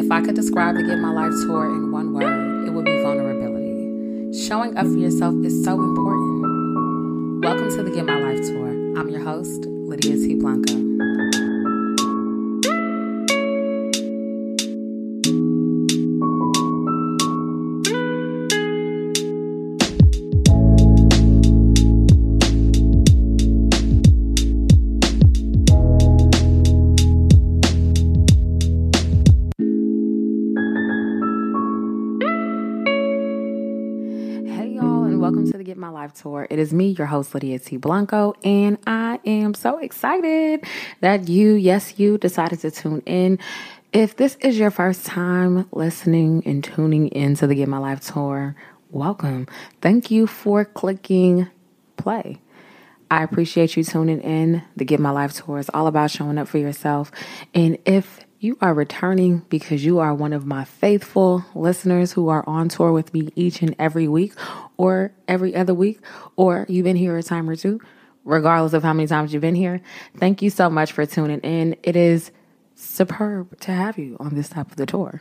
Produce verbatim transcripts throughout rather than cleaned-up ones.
If I could describe the Get My Life Tour in one word, it would be vulnerability. Showing up for yourself is so important. Welcome to the Get My Life Tour. I'm your host, Lydia T. Blanco. Tour. It is me, your host, Lydia T. Blanco, and I am so excited that you, yes, you decided to tune in. If this is your first time listening and tuning into the Get My Life Tour, welcome. Thank you for clicking play. I appreciate you tuning in. The Get My Life Tour is all about showing up for yourself. And if you are returning because you are one of my faithful listeners who are on tour with me each and every week or every other week, or you've been here a time or two, regardless of how many times you've been here, thank you so much for tuning in. It is superb to have you on this type of the tour.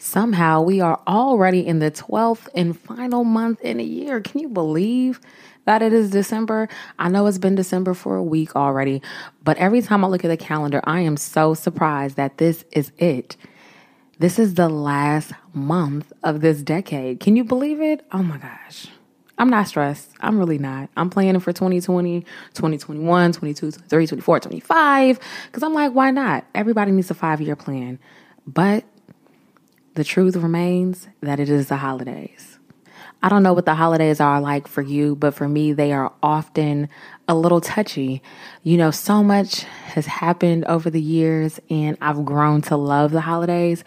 Somehow we are already in the twelfth and final month in a year. Can you believe that it is December? I know it's been December for a week already, but every time I look at the calendar, I am so surprised that this is it. This is the last month of this decade. Can you believe it? Oh my gosh. I'm not stressed. I'm really not. I'm planning for twenty twenty, twenty twenty-one, twenty-two, twenty-three, twenty-four, twenty-five, because I'm like, why not? Everybody needs a five-year plan. But the truth remains that it is the holidays. I don't know what the holidays are like for you, but for me, they are often a little touchy. You know, so much has happened over the years, and I've grown to love the holidays,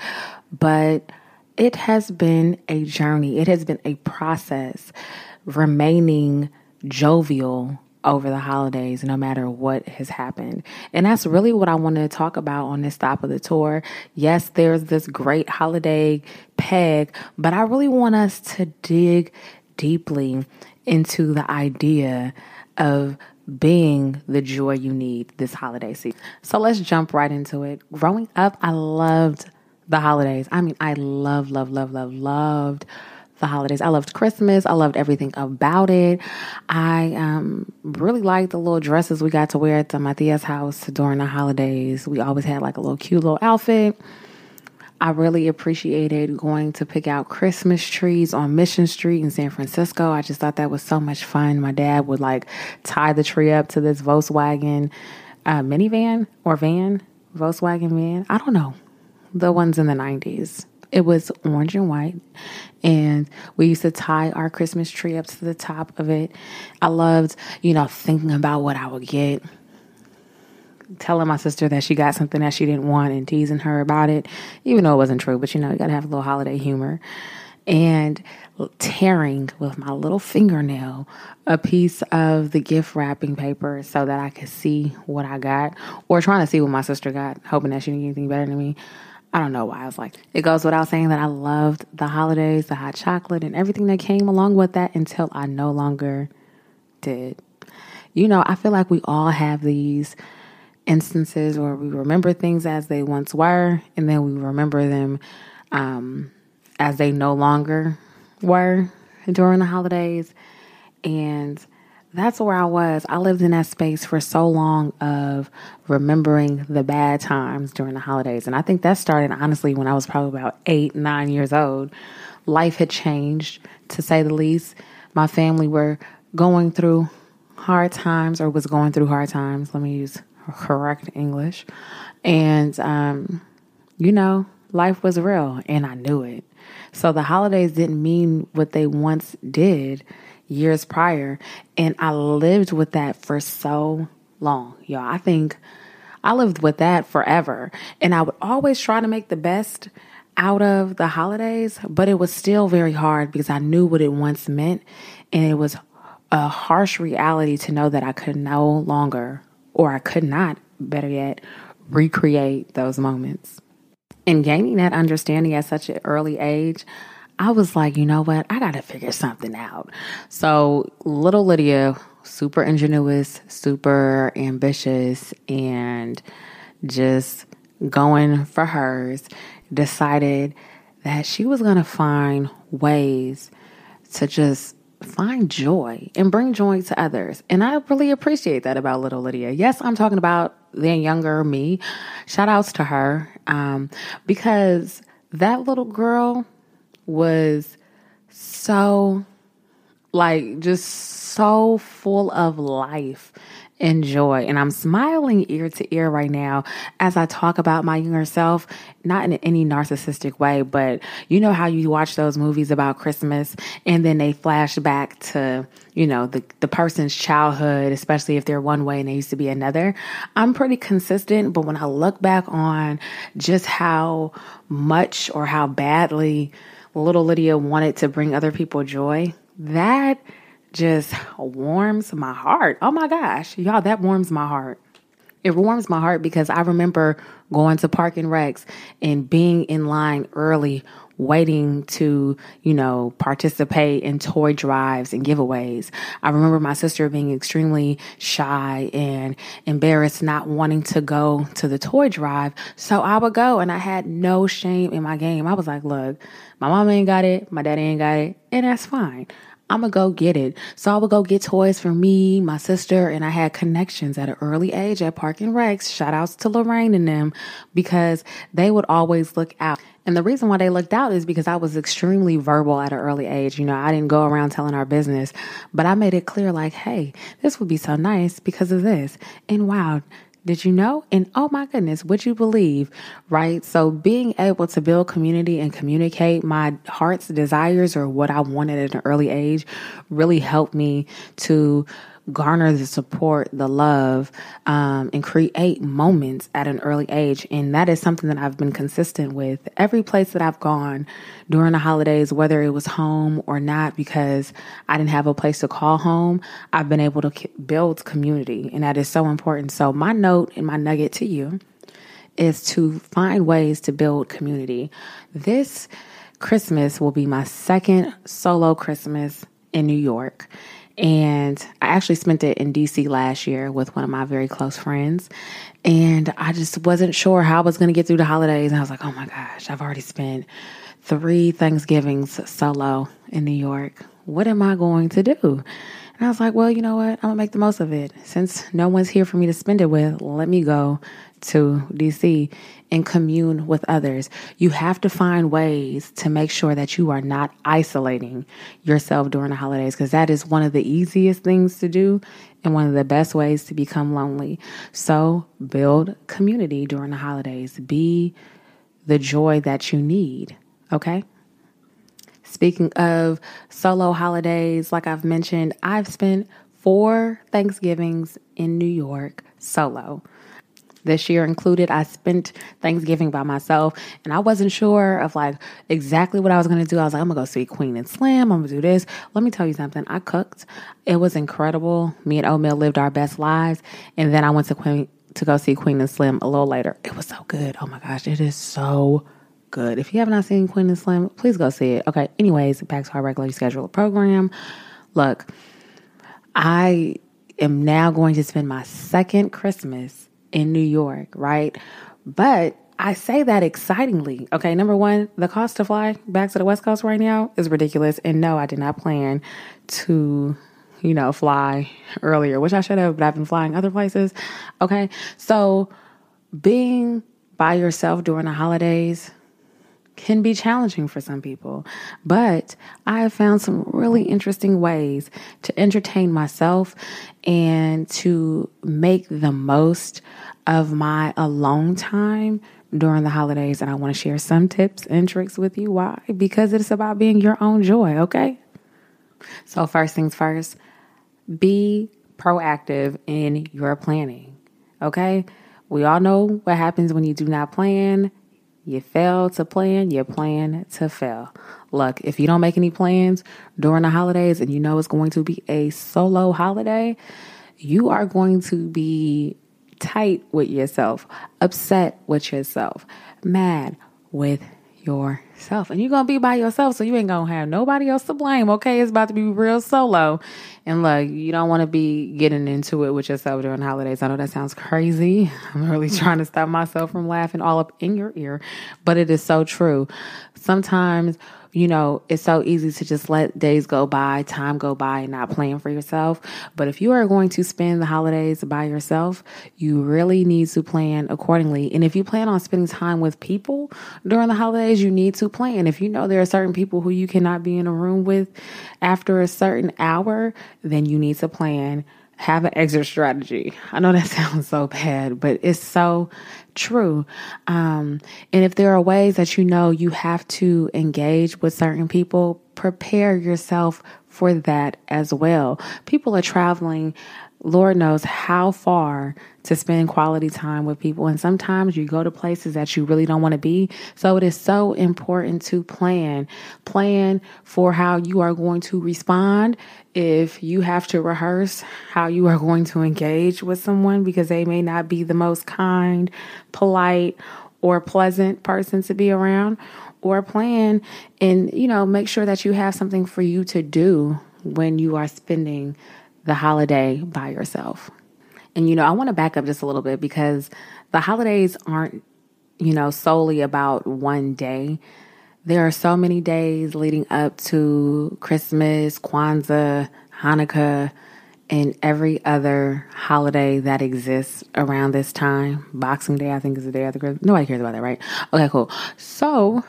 but it has been a journey. It has been a process remaining jovial over the holidays, no matter what has happened. And that's really what I want to talk about on this stop of the tour. Yes, there's this great holiday peg, but I really want us to dig deeply into the idea of being the joy you need this holiday season. So let's jump right into it. Growing up, I loved the holidays. I mean, I love, love, love, love, loved the holidays. I loved Christmas. I loved everything about it. I um, really liked the little dresses we got to wear at the Matia's house during the holidays. We always had like a little cute little outfit. I really appreciated going to pick out Christmas trees on Mission Street in San Francisco. I just thought that was so much fun. My dad would like tie the tree up to this Volkswagen uh, minivan or van, Volkswagen van. I don't know. The ones in the nineties. It was orange and white, and we used to tie our Christmas tree up to the top of it. I loved, you know, thinking about what I would get, telling my sister that she got something that she didn't want and teasing her about it, even though it wasn't true. But, you know, you got to have a little holiday humor. And tearing with my little fingernail a piece of the gift wrapping paper so that I could see what I got, or trying to see what my sister got, hoping that she didn't get anything better than me. I don't know why I was like, it goes without saying that I loved the holidays, the hot chocolate, and everything that came along with that until I no longer did. You know, I feel like we all have these instances where we remember things as they once were, and then we remember them um, as they no longer were during the holidays. And that's where I was. I lived in that space for so long of remembering the bad times during the holidays. And I think that started, honestly, when I was probably about eight, nine years old. Life had changed, to say the least. My family were going through hard times or was going through hard times. Let me use correct English. And, um, you know, life was real and I knew it. So the holidays didn't mean what they once did years prior, and I lived with that for so long, y'all. I think I lived with that forever, and I would always try to make the best out of the holidays, but it was still very hard because I knew what it once meant, and it was a harsh reality to know that I could no longer, or I could not, better yet, recreate those moments. And gaining that understanding at such an early age, I was like, you know what? I got to figure something out. So little Lydia, super ingenuous, super ambitious, and just going for hers, decided that she was going to find ways to just find joy and bring joy to others. And I really appreciate that about little Lydia. Yes, I'm talking about then younger me. Shout outs to her. Um, because that little girl was so, like, just so full of life and joy. And I'm smiling ear to ear right now as I talk about my younger self, not in any narcissistic way, but you know how you watch those movies about Christmas and then they flash back to, you know, the, the person's childhood, especially if they're one way and they used to be another. I'm pretty consistent, but when I look back on just how much or how badly little Lydia wanted to bring other people joy, that just warms my heart. Oh my gosh, y'all, that warms my heart. It warms my heart because I remember going to Park and Recs and being in line early, waiting to, you know, participate in toy drives and giveaways. I remember my sister being extremely shy and embarrassed, not wanting to go to the toy drive. So I would go, and I had no shame in my game. I was like, look, my mama ain't got it, my daddy ain't got it, and that's fine. I'm going to go get it. So I would go get toys for me, my sister, and I had connections at an early age at Park and Recs. Shout outs to Lorraine and them, because they would always look out. And the reason why they looked out is because I was extremely verbal at an early age. You know, I didn't go around telling our business, but I made it clear like, hey, this would be so nice because of this. And wow, did you know? And oh my goodness, would you believe, right? So being able to build community and communicate my heart's desires or what I wanted at an early age really helped me to garner the support, the love, um, and create moments at an early age. And that is something that I've been consistent with every place that I've gone during the holidays, whether it was home or not, because I didn't have a place to call home. I've been able to build community, and that is so important. So my note and my nugget to you is to find ways to build community. This Christmas will be my second solo Christmas in New York. And I actually spent it in D C last year with one of my very close friends. And I just wasn't sure how I was going to get through the holidays. And I was like, oh my gosh, I've already spent three Thanksgivings solo in New York. What am I going to do? And I was like, well, you know what? I'm going to make the most of it. Since no one's here for me to spend it with, let me go to D C and commune with others. You have to find ways to make sure that you are not isolating yourself during the holidays, because that is one of the easiest things to do and one of the best ways to become lonely. So build community during the holidays. Be the joy that you need, okay? Speaking of solo holidays, like I've mentioned, I've spent four Thanksgivings in New York solo. This year included, I spent Thanksgiving by myself, and I wasn't sure of like exactly what I was going to do. I was like, I'm going to go see Queen and Slim. I'm going to do this. Let me tell you something. I cooked. It was incredible. Me and O'Mill lived our best lives. And then I went to Queen to go see Queen and Slim a little later. It was so good. Oh my gosh. It is so good. If you have not seen Queen and Slim, please go see it. Okay. Anyways, back to our regularly scheduled program. Look, I am now going to spend my second Christmas in New York, right? But I say that excitingly. Okay, number one, the cost to fly back to the West Coast right now is ridiculous. And no, I did not plan to, you know, fly earlier, which I should have, but I've been flying other places. Okay, so being by yourself during the holidays can be challenging for some people, but I have found some really interesting ways to entertain myself and to make the most of my alone time during the holidays. And I want to share some tips and tricks with you. Why? Because it's about being your own joy, okay? So first things first, be proactive in your planning, okay? We all know what happens when you do not plan. You fail to plan, you plan to fail. Look, if you don't make any plans during the holidays and you know it's going to be a solo holiday, you are going to be tight with yourself, upset with yourself, mad with yourself. And you're going to be by yourself, so you ain't going to have nobody else to blame, okay? It's about to be real solo. And look, you don't want to be getting into it with yourself during holidays. I know that sounds crazy. I'm really trying to stop myself from laughing all up in your ear, but it is so true. Sometimes, you know, it's so easy to just let days go by, time go by, and not plan for yourself. But if you are going to spend the holidays by yourself, you really need to plan accordingly. And if you plan on spending time with people during the holidays, you need to plan. If you know there are certain people who you cannot be in a room with after a certain hour, then you need to plan. Have an exit strategy. I know that sounds so bad, but it's so true. Um, and if there are ways that you know you have to engage with certain people, prepare yourself for that as well. People are traveling, Lord knows how far, to spend quality time with people. And sometimes you go to places that you really don't want to be. So it is so important to plan. Plan for how you are going to respond if you have to rehearse how you are going to engage with someone, because they may not be the most kind, polite, or pleasant person to be around. Or plan and, you know, make sure that you have something for you to do when you are spending the holiday by yourself. And, you know, I want to back up just a little bit, because the holidays aren't, you know, solely about one day. There are so many days leading up to Christmas, Kwanzaa, Hanukkah, and every other holiday that exists around this time. Boxing Day, I think, is the day after Christmas. Nobody cares about that, right? Okay, cool. So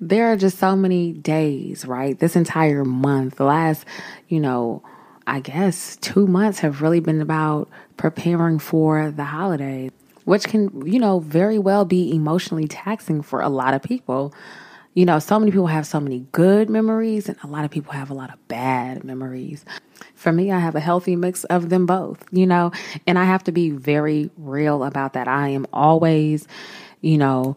there are just so many days, right? This entire month, the last, you know, I guess two months have really been about preparing for the holidays, which can, you know, very well be emotionally taxing for a lot of people. You know, so many people have so many good memories, and a lot of people have a lot of bad memories. For me, I have a healthy mix of them both, you know, and I have to be very real about that. I am always, you know,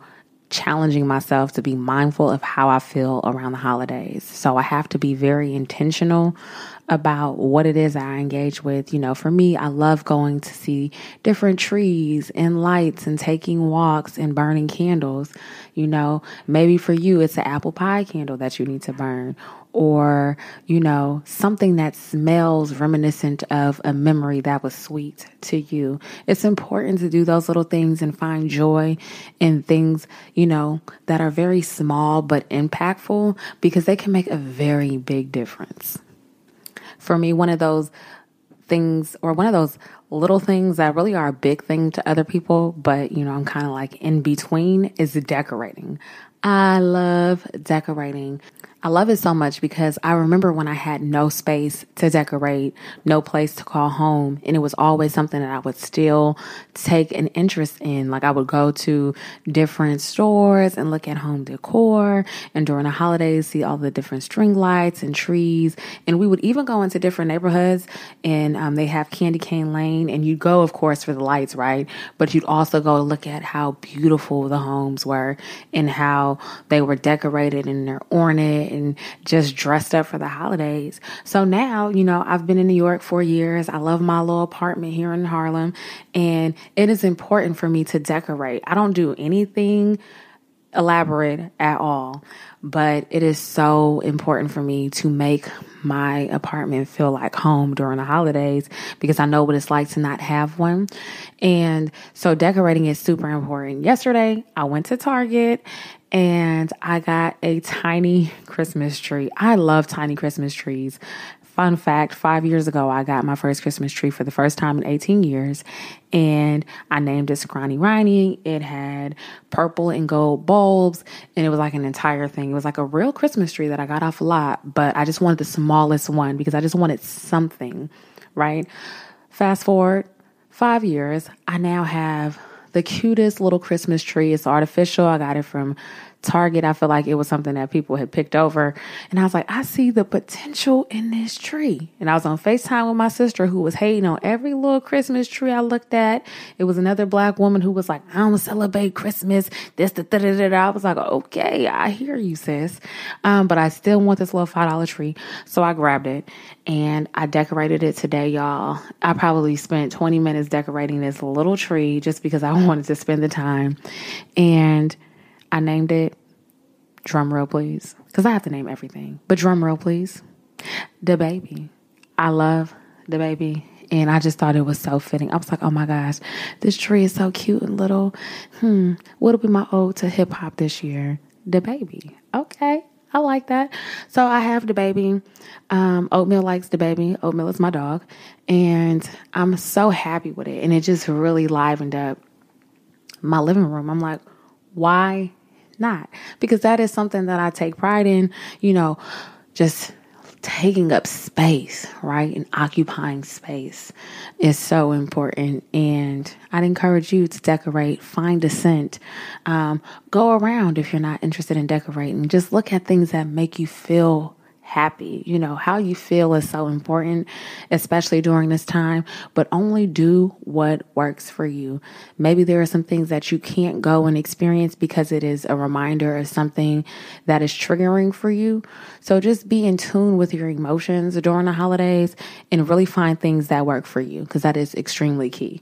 challenging myself to be mindful of how I feel around the holidays. So I have to be very intentional about what it is I engage with. You know, for me, I love going to see different trees and lights and taking walks and burning candles. You know, maybe for you, it's an apple pie candle that you need to burn, or, you know, something that smells reminiscent of a memory that was sweet to you. It's important to do those little things and find joy in things, you know, that are very small but impactful, because they can make a very big difference. For me, one of those things, or one of those little things that really are a big thing to other people, but, you know, I'm kind of like in between, is decorating. I love decorating. I love it so much because I remember when I had no space to decorate, no place to call home, and it was always something that I would still take an interest in. Like, I would go to different stores and look at home decor, and during the holidays, see all the different string lights and trees. And we would even go into different neighborhoods, and um, they have Candy Cane Lane, and you'd go, of course, for the lights, right? But you'd also go look at how beautiful the homes were and how they were decorated and they're ornate and just dressed up for the holidays. So now, you know, I've been in New York for years. I love my little apartment here in Harlem, and it is important for me to decorate. I don't do anything elaborate at all, but it is so important for me to make my apartment feel like home during the holidays, because I know what it's like to not have one. And so decorating is super important. Yesterday, I went to Target and I got a tiny Christmas tree. I love tiny Christmas trees. Fun fact, five years ago, I got my first Christmas tree for the first time in eighteen years, and I named it Granny Rhiney. It had purple and gold bulbs, and it was like an entire thing. It was like a real Christmas tree that I got off a lot, but I just wanted the smallest one because I just wanted something, right? Fast forward five years, I now have the cutest little Christmas tree. It's artificial. I got it from Target. I feel like it was something that people had picked over. And I was like, I see the potential in this tree. And I was on FaceTime with my sister, who was hating on every little Christmas tree I looked at. It was another Black woman who was like, I don't celebrate Christmas. This, the, da, da, da, da. I was like, okay, I hear you, sis. Um, but I still want this little five dollar tree. So I grabbed it and I decorated it today, y'all. I probably spent twenty minutes decorating this little tree just because I wanted to spend the time. And I named it, drum roll please, because I have to name everything, but drum roll please, Da Baby. I love Da Baby, and I just thought it was so fitting. I was like, oh my gosh, this tree is so cute and little. Hmm, what'll be my ode to hip hop this year? Da Baby. Okay, I like that. So I have Da Baby. Um, Oatmeal likes Da Baby. Oatmeal is my dog, and I'm so happy with it, and it just really livened up my living room. I'm like, why not? Because that is something that I take pride in, you know, just taking up space, right? And occupying space is so important. And I'd encourage you to decorate, find a scent, um, go around if you're not interested in decorating. Just look at things that make you feel happy. You know, how you feel is so important, especially during this time, but only do what works for you. Maybe there are some things that you can't go and experience because it is a reminder of something that is triggering for you. So just be in tune with your emotions during the holidays and really find things that work for you, because that is extremely key.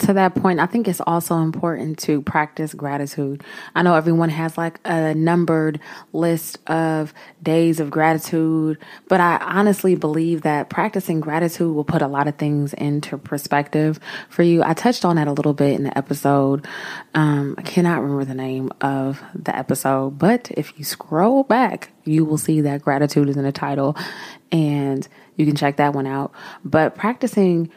To that point, I think it's also important to practice gratitude. I know everyone has like a numbered list of days of gratitude, but I honestly believe that practicing gratitude will put a lot of things into perspective for you. I touched on that a little bit in the episode. Um, I cannot remember the name of the episode, but if you scroll back, you will see that gratitude is in the title, and you can check that one out. But practicing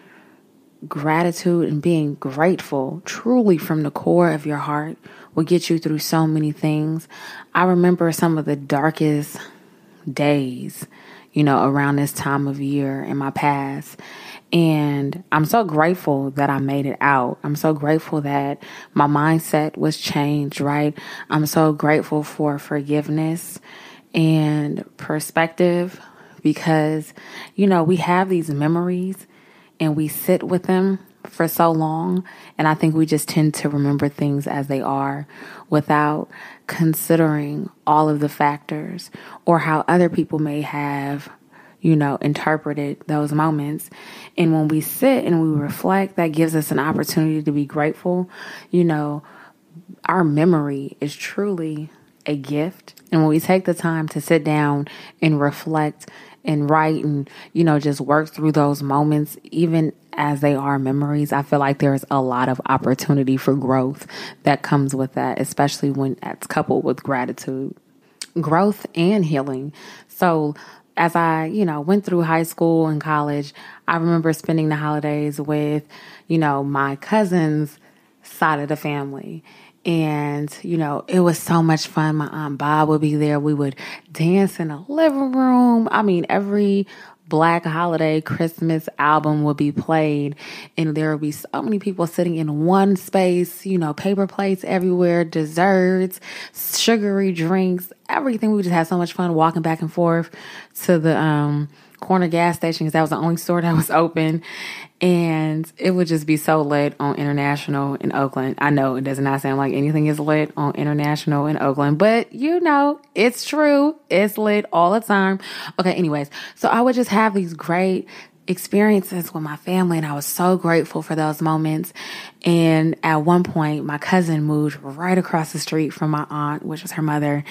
gratitude and being grateful truly from the core of your heart will get you through so many things. I remember some of the darkest days, you know, around this time of year in my past. And I'm so grateful that I made it out. I'm so grateful that my mindset was changed, right? I'm so grateful for forgiveness and perspective, because, you know, we have these memories and we sit with them for so long, and I think we just tend to remember things as they are without considering all of the factors or how other people may have, you know, interpreted those moments. And when we sit and we reflect, that gives us an opportunity to be grateful. You know, our memory is truly a gift. And when we take the time to sit down and reflect and write and, you know, just work through those moments, even as they are memories, I feel like there's a lot of opportunity for growth that comes with that, especially when that's coupled with gratitude, growth and healing. So as I, you know, went through high school and college, I remember spending the holidays with, you know, my cousin's side of the family. And, you know, it was so much fun. My Aunt Bob would be there. We would dance in the living room. I mean, every Black holiday Christmas album would be played, and there would be so many people sitting in one space, you know, paper plates everywhere, desserts, sugary drinks, everything. We just had so much fun walking back and forth to the um, corner gas station, because that was the only store that was open. And it would just be so lit on International in Oakland. I know it does not sound like anything is lit on International in Oakland, but you know, it's true. It's lit all the time. Okay, anyways, so I would just have these great experiences with my family, and I was so grateful for those moments. And at one point, my cousin moved right across the street from my aunt, which was her mother,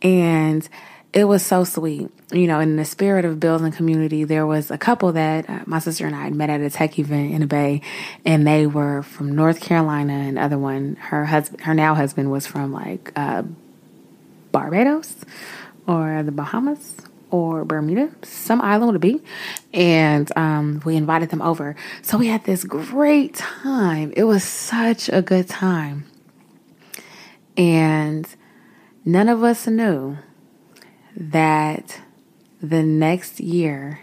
and it was so sweet. You know, in the spirit of building community, there was a couple that uh, my sister and I had met at a tech event in the Bay, and they were from North Carolina, and the other one, her husband, her now husband, was from like uh, Barbados or the Bahamas or Bermuda, some island would it be. And um, we invited them over. So we had this great time. It was such a good time. And none of us knew that the next year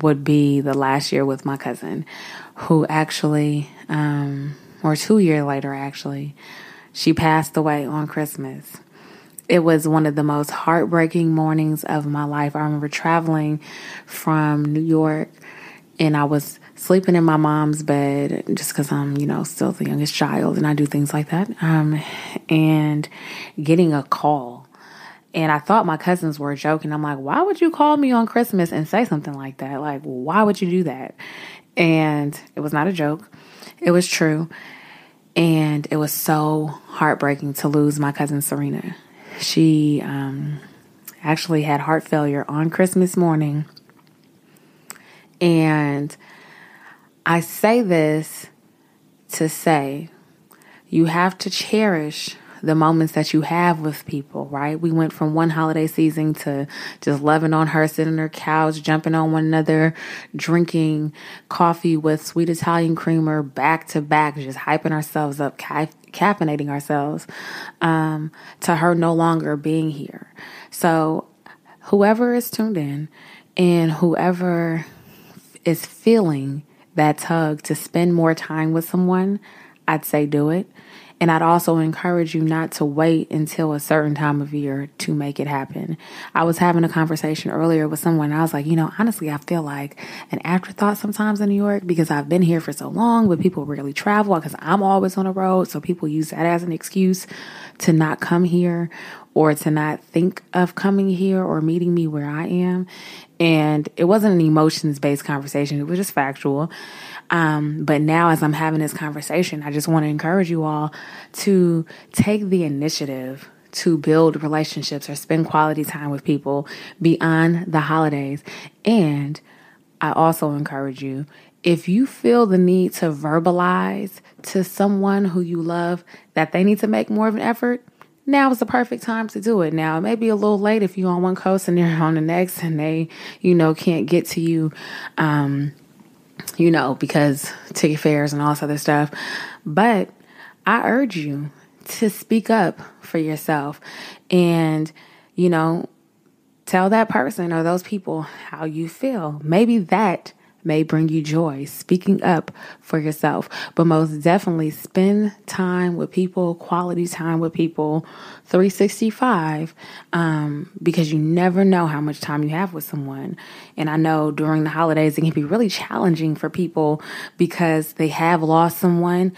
would be the last year with my cousin, who actually, um, or two years later, actually, she passed away on Christmas. It was one of the most heartbreaking mornings of my life. I remember traveling from New York, and I was sleeping in my mom's bed just because I'm, you know, still the youngest child, and I do things like that, um, and getting a call. And I thought my cousins were joking. I'm like, why would you call me on Christmas and say something like that? Like, why would you do that? And it was not a joke. It was true. And it was so heartbreaking to lose my cousin Serena. She um, actually had heart failure on Christmas morning. And I say this to say, you have to cherish the moments that you have with people, right? We went from one holiday season to just loving on her, sitting on her couch, jumping on one another, drinking coffee with sweet Italian creamer back to back, just hyping ourselves up, ca- caffeinating ourselves, um, to her no longer being here. So whoever is tuned in and whoever is feeling that tug to spend more time with someone, I'd say do it. And I'd also encourage you not to wait until a certain time of year to make it happen. I was having a conversation earlier with someone, and I was like, you know, honestly, I feel like an afterthought sometimes in New York because I've been here for so long, but people rarely travel because I'm always on the road. So people use that as an excuse to not come here or to not think of coming here or meeting me where I am. And it wasn't an emotions-based conversation. It was just factual. Um, but now as I'm having this conversation, I just want to encourage you all to take the initiative to build relationships or spend quality time with people beyond the holidays. And I also encourage you, if you feel the need to verbalize to someone who you love that they need to make more of an effort, now is the perfect time to do it. Now, it may be a little late if you're on one coast and they're on the next and they, you know, can't get to you, um, you know, because ticket fares and all this other stuff. But I urge you to speak up for yourself and, you know, tell that person or those people how you feel. Maybe that may bring you joy, speaking up for yourself. But most definitely spend time with people, quality time with people, three sixty-five, um, because you never know how much time you have with someone. And I know during the holidays, it can be really challenging for people because they have lost someone.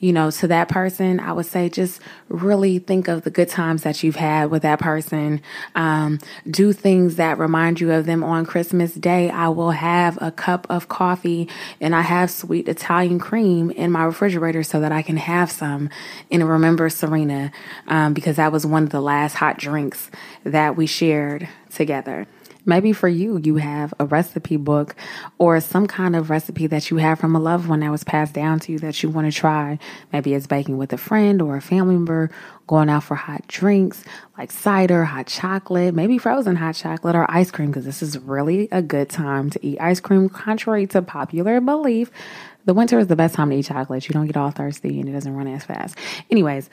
You know, to that person, I would say just really think of the good times that you've had with that person. Um, do things that remind you of them. On Christmas Day, I will have a cup of coffee and I have sweet Italian cream in my refrigerator so that I can have some and remember Serena, um, because that was one of the last hot drinks that we shared together. Maybe for you, you have a recipe book or some kind of recipe that you have from a loved one that was passed down to you that you want to try. Maybe it's baking with a friend or a family member, going out for hot drinks like cider, hot chocolate, maybe frozen hot chocolate or ice cream, because this is really a good time to eat ice cream. Contrary to popular belief, the winter is the best time to eat chocolate. You don't get all thirsty and it doesn't run as fast. Anyways,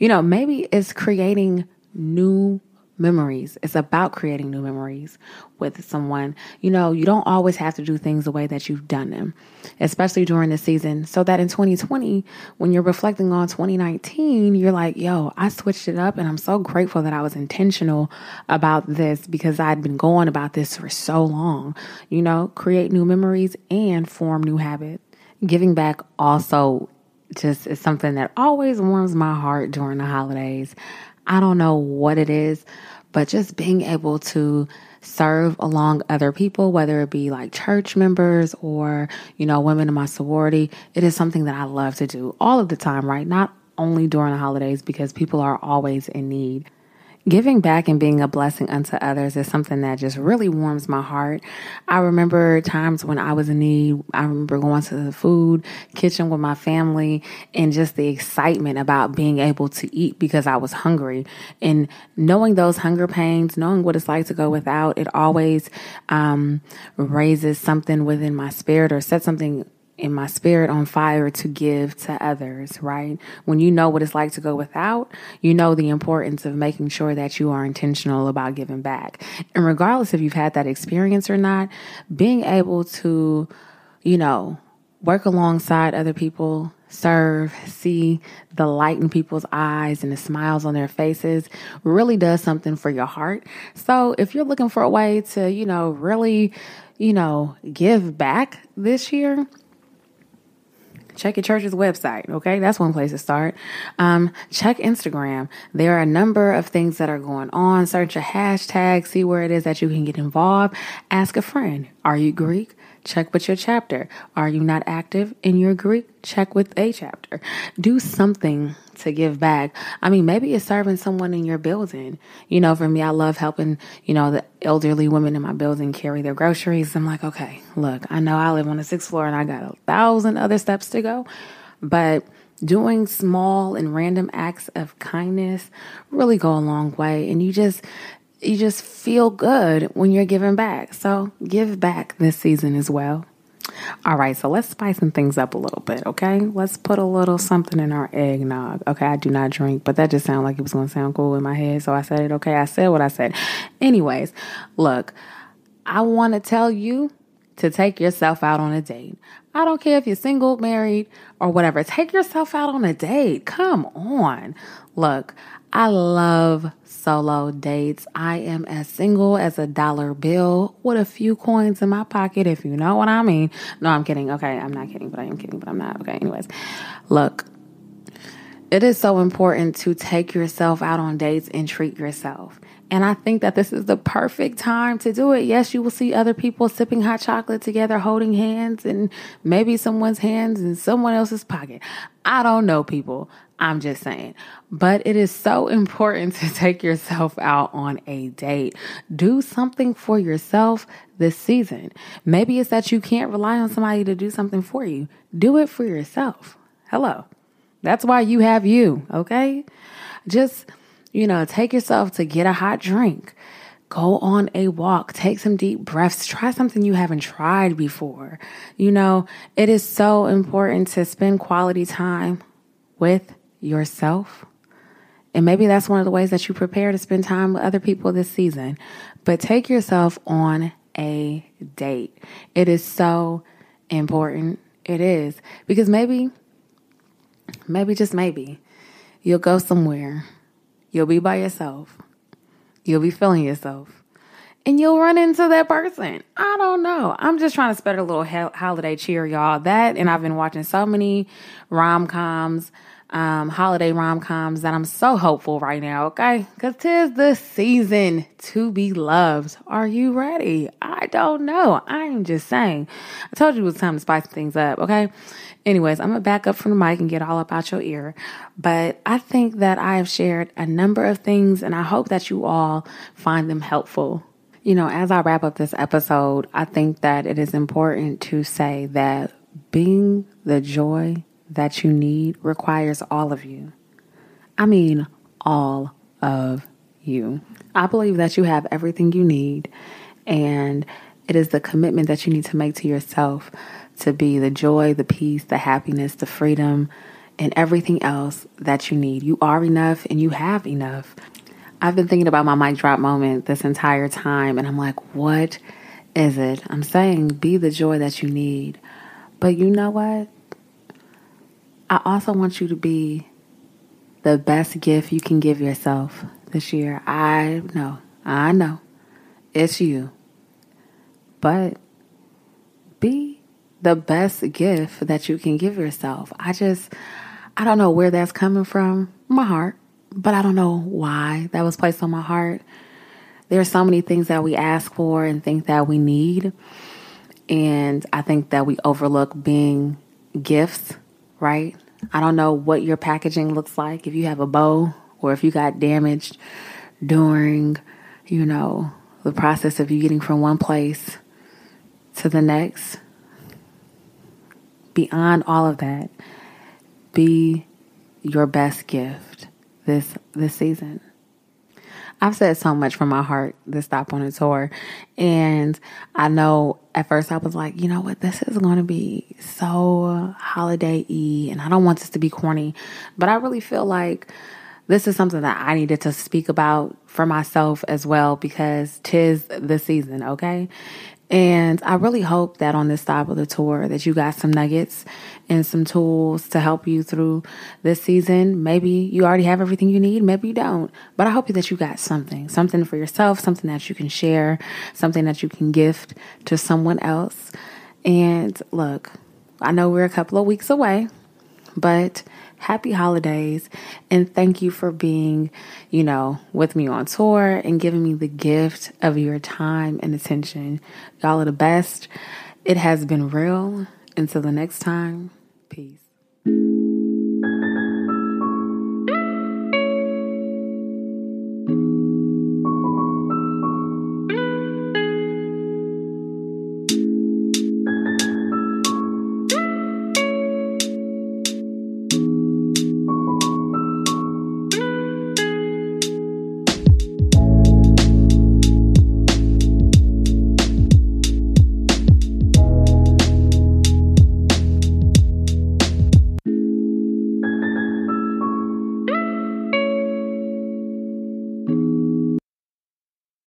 you know, maybe it's creating new memories. It's about creating new memories with someone. You know, you don't always have to do things the way that you've done them, especially during the season. So that in twenty twenty, when you're reflecting on twenty nineteen, you're like, yo, I switched it up and I'm so grateful that I was intentional about this because I'd been going about this for so long. You know, create new memories and form new habits. Giving back also just is something that always warms my heart during the holidays. I don't know what it is, but just being able to serve along other people, whether it be like church members or, you know, women in my sorority, it is something that I love to do all of the time, right? Not only during the holidays because people are always in need. Giving back and being a blessing unto others is something that just really warms my heart. I remember times when I was in need. I remember going to the food kitchen with my family and just the excitement about being able to eat because I was hungry. And knowing those hunger pains, knowing what it's like to go without, it always um, raises something within my spirit or sets something in my spirit on fire to give to others, right? When you know what it's like to go without, you know the importance of making sure that you are intentional about giving back. And regardless if you've had that experience or not, being able to, you know, work alongside other people, serve, see the light in people's eyes and the smiles on their faces really does something for your heart. So if you're looking for a way to, you know, really, you know, give back this year, check your church's website, okay? That's one place to start. Um, check Instagram. There are a number of things that are going on. Search a hashtag, see where it is that you can get involved. Ask a friend. Are you Greek? Check with your chapter. Are you not active in your Greek? Check with a chapter. Do something to give back. I mean, maybe it's serving someone in your building. You know, for me, I love helping, you know, the elderly women in my building carry their groceries. I'm like, okay, look, I know I live on the sixth floor and I got a thousand other steps to go, but doing small and random acts of kindness really go a long way. And you just, you just feel good when you're giving back. So give back this season as well. All right, so let's spice some things up a little bit, okay? Let's put a little something in our eggnog. Okay, I do not drink, but that just sounded like it was going to sound cool in my head, so I said it, okay? I said what I said. Anyways, look, I want to tell you to take yourself out on a date. I don't care if you're single, married, or whatever. Take yourself out on a date. Come on. Look, I love solo dates. I am as single as a dollar bill with a few coins in my pocket, if you know what I mean. No, I'm kidding. Okay, I'm not kidding, but I am kidding, but I'm not. Okay, anyways. Look, it is so important to take yourself out on dates and treat yourself. And I think that this is the perfect time to do it. Yes, you will see other people sipping hot chocolate together, holding hands, and maybe someone's hands in someone else's pocket. I don't know, people. I'm just saying. But it is so important to take yourself out on a date. Do something for yourself this season. Maybe it's that you can't rely on somebody to do something for you. Do it for yourself. Hello. That's why you have you, okay? Just, you know, take yourself to get a hot drink, go on a walk, take some deep breaths, try something you haven't tried before. You know, it is so important to spend quality time with yourself. And maybe that's one of the ways that you prepare to spend time with other people this season. But take yourself on a date. It is so important. It is. Because maybe, maybe just maybe, you'll go somewhere. You'll be by yourself. You'll be feeling yourself. And you'll run into that person. I don't know. I'm just trying to spread a little he- holiday cheer, y'all. That, and I've been watching so many rom-coms, um, holiday rom-coms, that I'm so hopeful right now, okay? Because 'tis the season to be loved. Are you ready? I don't know. I'm just saying. I told you it was time to spice things up, okay? Anyways, I'm going to back up from the mic and get all up out your ear. But I think that I have shared a number of things, and I hope that you all find them helpful. You know, as I wrap up this episode, I think that it is important to say that being the joy that you need requires all of you. I mean, all of you. I believe that you have everything you need, and it is the commitment that you need to make to yourself to be the joy, the peace, the happiness, the freedom, and everything else that you need. You are enough and you have enough. I've been thinking about my mic drop moment this entire time, and I'm like, what is it? I'm saying be the joy that you need. But you know what? I also want you to be the best gift you can give yourself this year. I know, I know, it's you. But be the best gift that you can give yourself. I just, I don't know where that's coming from, my heart, but I don't know why that was placed on my heart. There are so many things that we ask for and think that we need. And I think that we overlook being gifts, right? I don't know what your packaging looks like. If you have a bow or if you got damaged during, you know, the process of you getting from one place to the next. Beyond all of that, be your best gift this this season. I've said so much from my heart this Stop on a Tour. And I know at first I was like, you know what, this is going to be so holiday-y and I don't want this to be corny. But I really feel like this is something that I needed to speak about for myself as well because 'tis the season, okay? And I really hope that on this stop of the tour that you got some nuggets and some tools to help you through this season. Maybe you already have everything you need. Maybe you don't. But I hope that you got something, something for yourself, something that you can share, something that you can gift to someone else. And look, I know we're a couple of weeks away, but happy holidays. And thank you for being, you know, with me on tour and giving me the gift of your time and attention. Y'all are the best. It has been real. Until the next time, peace.